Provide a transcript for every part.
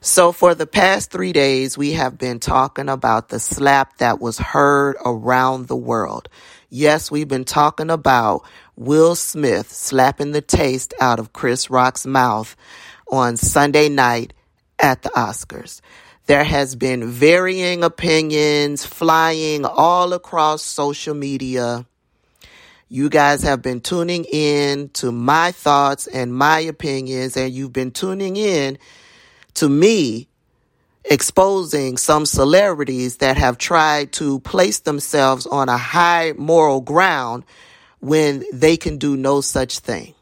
So for the past 3 days, we have been talking about the slap that was heard around the world. Yes, we've been talking about Will Smith slapping the taste out of Chris Rock's mouth on Sunday night at the Oscars. There has been varying opinions flying all across social media. You guys have been tuning in to my thoughts and my opinions, and you've been tuning in to me exposing some celebrities that have tried to place themselves on a high moral ground when they can do no such thing.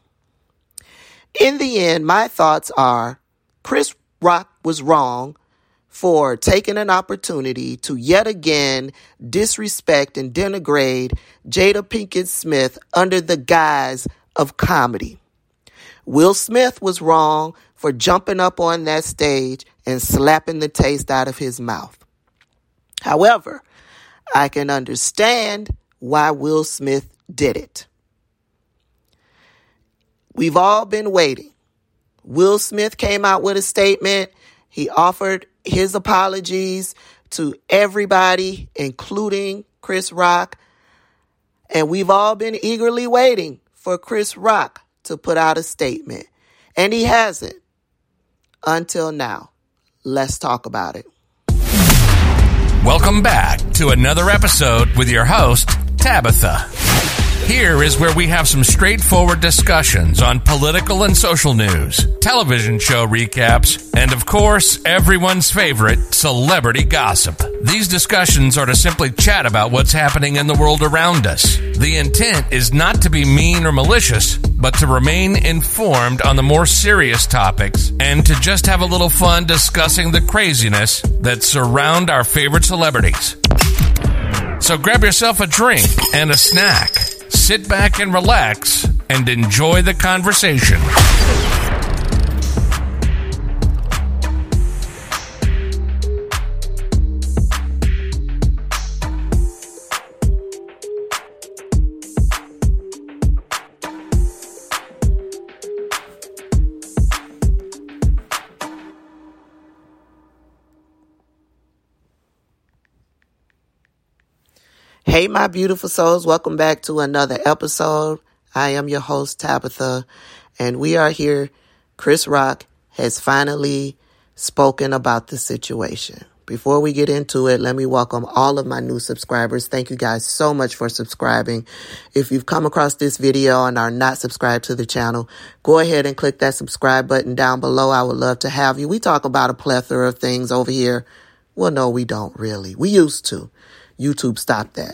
In the end, my thoughts are Chris Rock was wrong for taking an opportunity to yet again disrespect and denigrate Jada Pinkett Smith under the guise of comedy. Will Smith was wrong for jumping up on that stage and slapping the taste out of his mouth. However, I can understand why Will Smith did it. We've all been waiting. Will Smith came out with a statement. He offered his apologies to everybody, including Chris Rock. And we've all been eagerly waiting for Chris Rock to put out a statement. And he hasn't. Until now. Let's talk about it. Welcome back to another episode with your host, Tabitha. Here is where we have some straightforward discussions on political and social news, television show recaps, and of course, everyone's favorite, celebrity gossip. These discussions are to simply chat about what's happening in the world around us. The intent is not to be mean or malicious, but to remain informed on the more serious topics and to just have a little fun discussing the craziness that surround our favorite celebrities. So grab yourself a drink and a snack. Sit back and relax and enjoy the conversation. Hey, my beautiful souls. Welcome back to another episode. I am your host, Tabitha, and we are here. Chris Rock has finally spoken about the situation. Before we get into it, let me welcome all of my new subscribers. Thank you guys so much for subscribing. If you've come across this video and are not subscribed to the channel, go ahead and click that subscribe button down below. I would love to have you. We talk about a plethora of things over here. Well, no, we don't really. We used to. YouTube stopped that.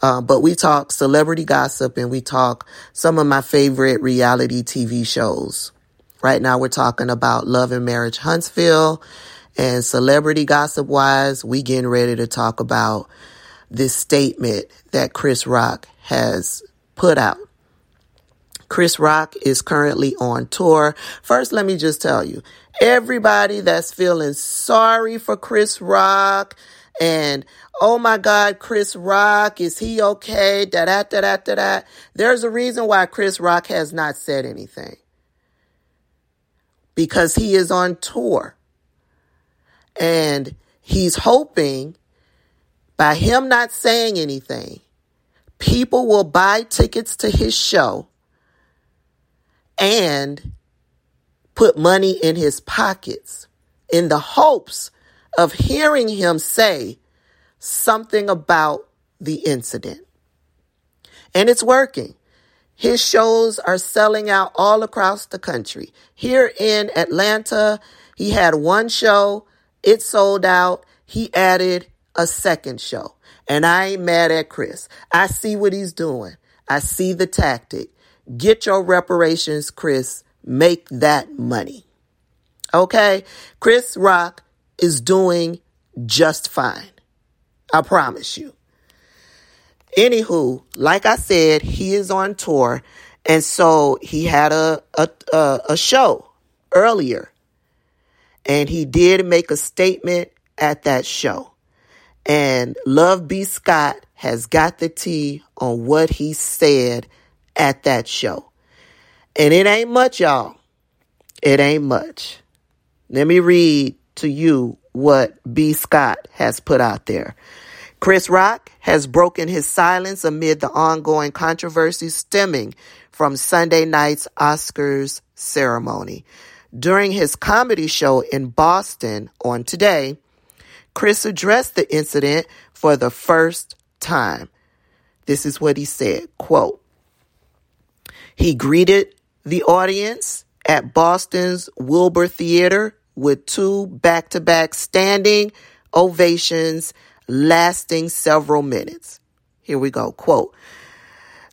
But we talk celebrity gossip and we talk some of my favorite reality TV shows. Right now we're talking about Love and Marriage Huntsville, and celebrity gossip wise, we getting ready to talk about this statement that Chris Rock has put out. Chris Rock is currently on tour. First, let me just tell you, everybody that's feeling sorry for Chris Rock and oh my God, Chris Rock, is he okay? There's a reason why Chris Rock has not said anything. Because he is on tour. And he's hoping by him not saying anything, people will buy tickets to his show and put money in his pockets in the hopes of hearing him say something about the incident. And it's working. His shows are selling out all across the country. Here in Atlanta, he had one show. It sold out. He added a second show. And I ain't mad at Chris. I see what he's doing. I see the tactic. Get your reparations, Chris. Make that money. Okay? Chris Rock is doing just fine. I promise you. Anywho, like I said, he is on tour. And so he had a show earlier. And he did make a statement at that show. And Love B. Scott has got the tea on what he said at that show. And it ain't much, y'all. It ain't much. Let me read to you what B. Scott has put out there. Chris Rock has broken his silence amid the ongoing controversy stemming from Sunday night's Oscars ceremony. During his comedy show in Boston on Today, Chris addressed the incident for the first time. This is what he said, quote, "He greeted the audience at Boston's Wilbur Theater with two back-to-back standing ovations lasting several minutes." Here we go, quote,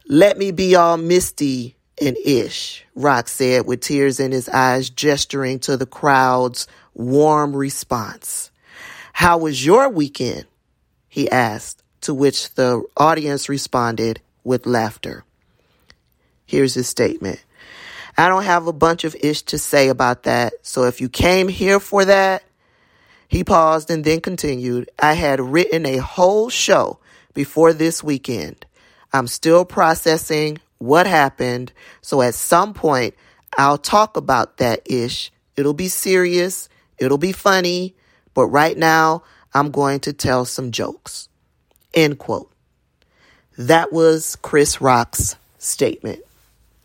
"Let me be all misty and ish," Rock said with tears in his eyes, gesturing to the crowd's warm response. "How was your weekend?" he asked, to which the audience responded with laughter. Here's his statement. "I don't have a bunch of ish to say about that. So if you came here for that," he paused and then continued, "I had written a whole show before this weekend. I'm still processing what happened. So at some point, I'll talk about that ish. It'll be serious. It'll be funny. But right now, I'm going to tell some jokes." End quote. That was Chris Rock's statement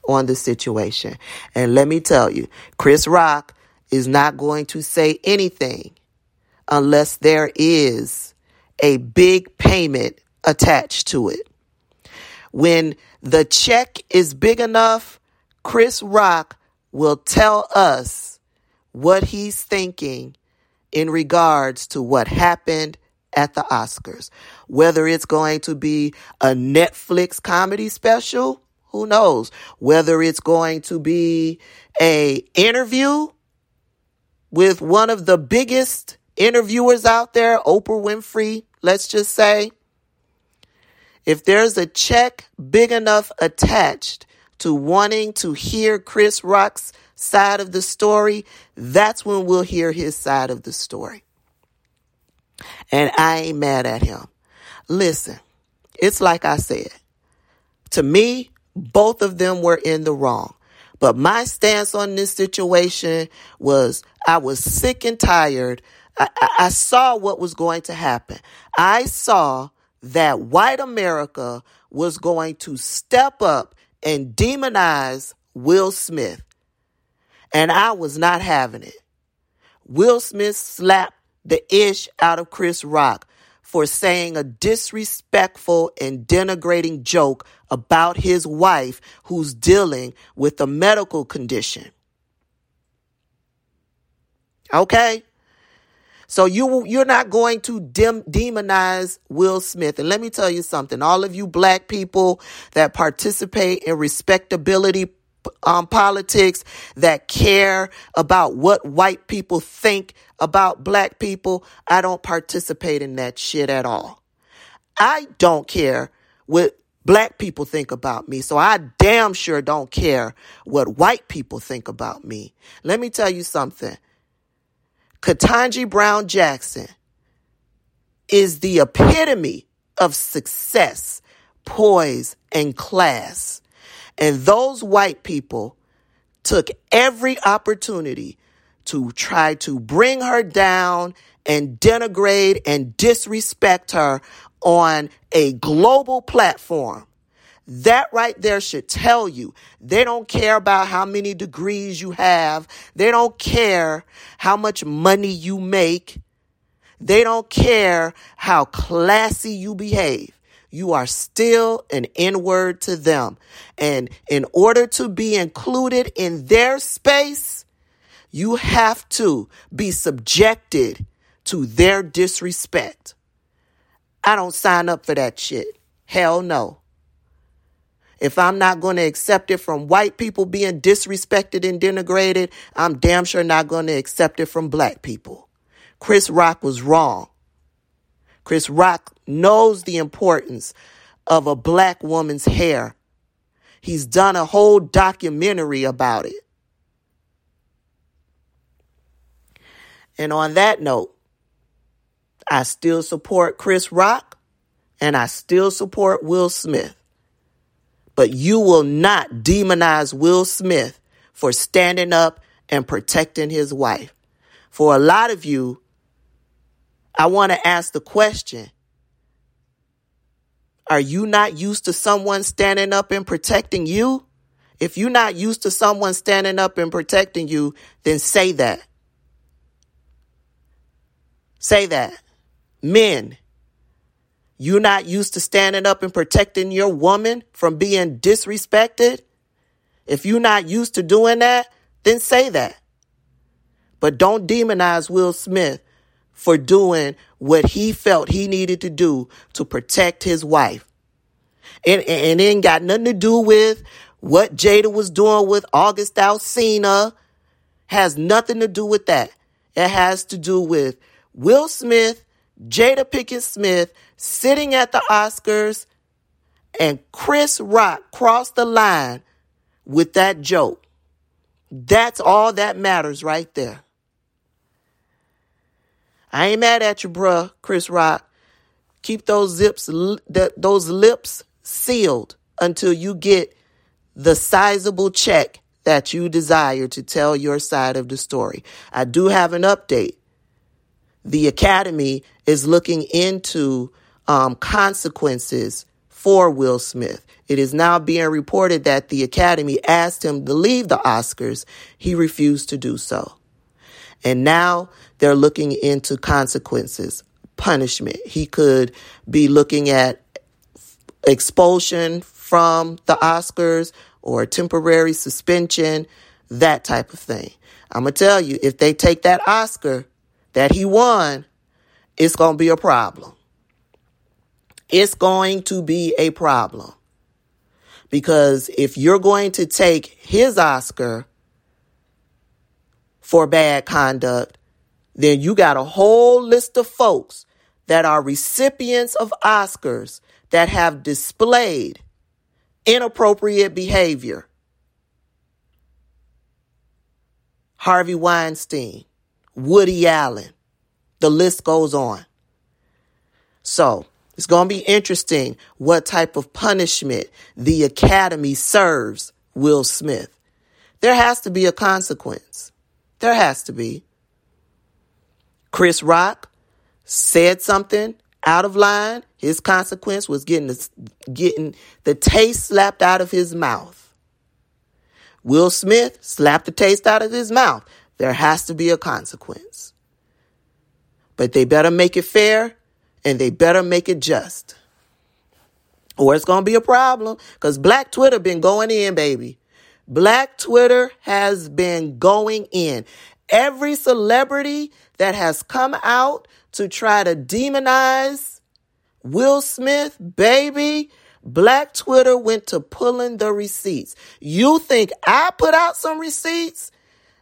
on the situation. And let me tell you, Chris Rock is not going to say anything unless there is a big payment attached to it. When the check is big enough, Chris Rock will tell us what he's thinking in regards to what happened at the Oscars. Whether it's going to be a Netflix comedy special, who knows? Whether it's going to be an interview with one of the biggest interviewers out there, Oprah Winfrey, let's just say. If there's a check big enough attached to wanting to hear Chris Rock's side of the story, that's when we'll hear his side of the story. And I ain't mad at him. Listen, it's like I said. To me, both of them were in the wrong. But my stance on this situation was I was sick and tired. I saw what was going to happen. I saw that white America was going to step up and demonize Will Smith. And I was not having it. Will Smith slapped the ish out of Chris Rock for saying a disrespectful and denigrating joke about his wife who's dealing with a medical condition. Okay? So you're not going to demonize Will Smith. And let me tell you something. All of you black people that participate in respectability politics, that care about what white people think about black people, I don't participate in that shit at all. I don't care what black people think about me, so I damn sure don't care what white people think about me. Let me tell you something. Ketanji Brown Jackson is the epitome of success, poise, and class. And those white people took every opportunity to try to bring her down and denigrate and disrespect her on a global platform. That right there should tell you they don't care about how many degrees you have. They don't care how much money you make. They don't care how classy you behave. You are still an N-word to them. And in order to be included in their space, you have to be subjected to their disrespect. I don't sign up for that shit. Hell no. If I'm not going to accept it from white people being disrespected and denigrated, I'm damn sure not going to accept it from black people. Chris Rock was wrong. Chris Rock knows the importance of a black woman's hair. He's done a whole documentary about it. And on that note, I still support Chris Rock and I still support Will Smith. But you will not demonize Will Smith for standing up and protecting his wife. For a lot of you, I want to ask the question, are you not used to someone standing up and protecting you? If you're not used to someone standing up and protecting you, then say that. Say that. Men, you're not used to standing up and protecting your woman from being disrespected. If you're not used to doing that, then say that. But don't demonize Will Smith for doing what he felt he needed to do to protect his wife. And it ain't got nothing to do with what Jada was doing with August Alsina. Has nothing to do with that. It has to do with Will Smith, Jada Pinkett Smith sitting at the Oscars, and Chris Rock crossed the line with that joke. That's all that matters right there. I ain't mad at you, bruh, Chris Rock. Keep those lips sealed until you get the sizable check that you desire to tell your side of the story. I do have an update. The Academy is looking into consequences for Will Smith. It is now being reported that the Academy asked him to leave the Oscars. He refused to do so. And now they're looking into consequences, punishment. He could be looking at expulsion from the Oscars or temporary suspension, that type of thing. I'm going to tell you, if they take that Oscar that he won, it's going to be a problem. It's going to be a problem. Because if you're going to take his Oscar for bad conduct, then you got a whole list of folks that are recipients of Oscars that have displayed inappropriate behavior. Harvey Weinstein, Woody Allen, the list goes on. So it's going to be interesting what type of punishment the Academy serves Will Smith. There has to be a consequence. There has to be. Chris Rock said something out of line. His consequence was getting the taste slapped out of his mouth. Will Smith slapped the taste out of his mouth. There has to be a consequence. But they better make it fair and they better make it just. Or it's going to be a problem, because Black Twitter been going in, baby. Black Twitter has been going in. Every celebrity that has come out to try to demonize Will Smith, baby, Black Twitter went to pulling the receipts. You think I put out some receipts?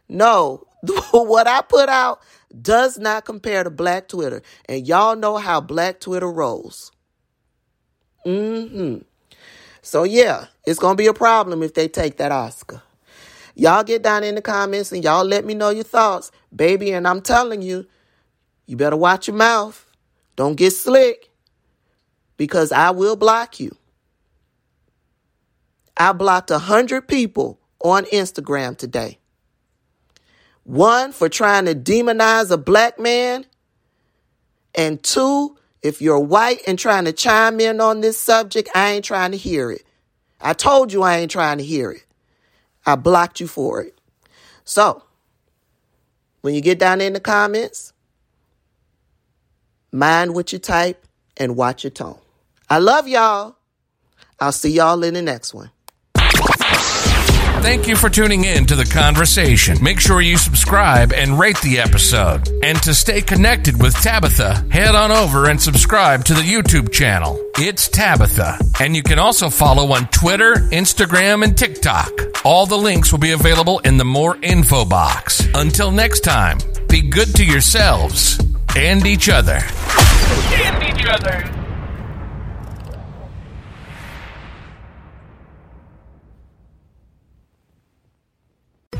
No, what I put out does not compare to Black Twitter. And y'all know how Black Twitter rolls. So, yeah, it's going to be a problem if they take that Oscar. Y'all get down in the comments and y'all let me know your thoughts, baby. And I'm telling you, you better watch your mouth. Don't get slick, because I will block you. I blocked 100 people on Instagram today. One, for trying to demonize a black man. And two, if you're white and trying to chime in on this subject, I ain't trying to hear it. I told you I ain't trying to hear it. I blocked you for it. So, when you get down in the comments, mind what you type and watch your tone. I love y'all. I'll see y'all in the next one. Thank you for tuning in to The Conversation. Make sure you subscribe and rate the episode. And to stay connected with Tabitha, head on over and subscribe to the YouTube channel. It's Tabitha. And you can also follow on Twitter, Instagram, and TikTok. All the links will be available in the More Info box. Until next time, be good to yourselves and each other. And each other.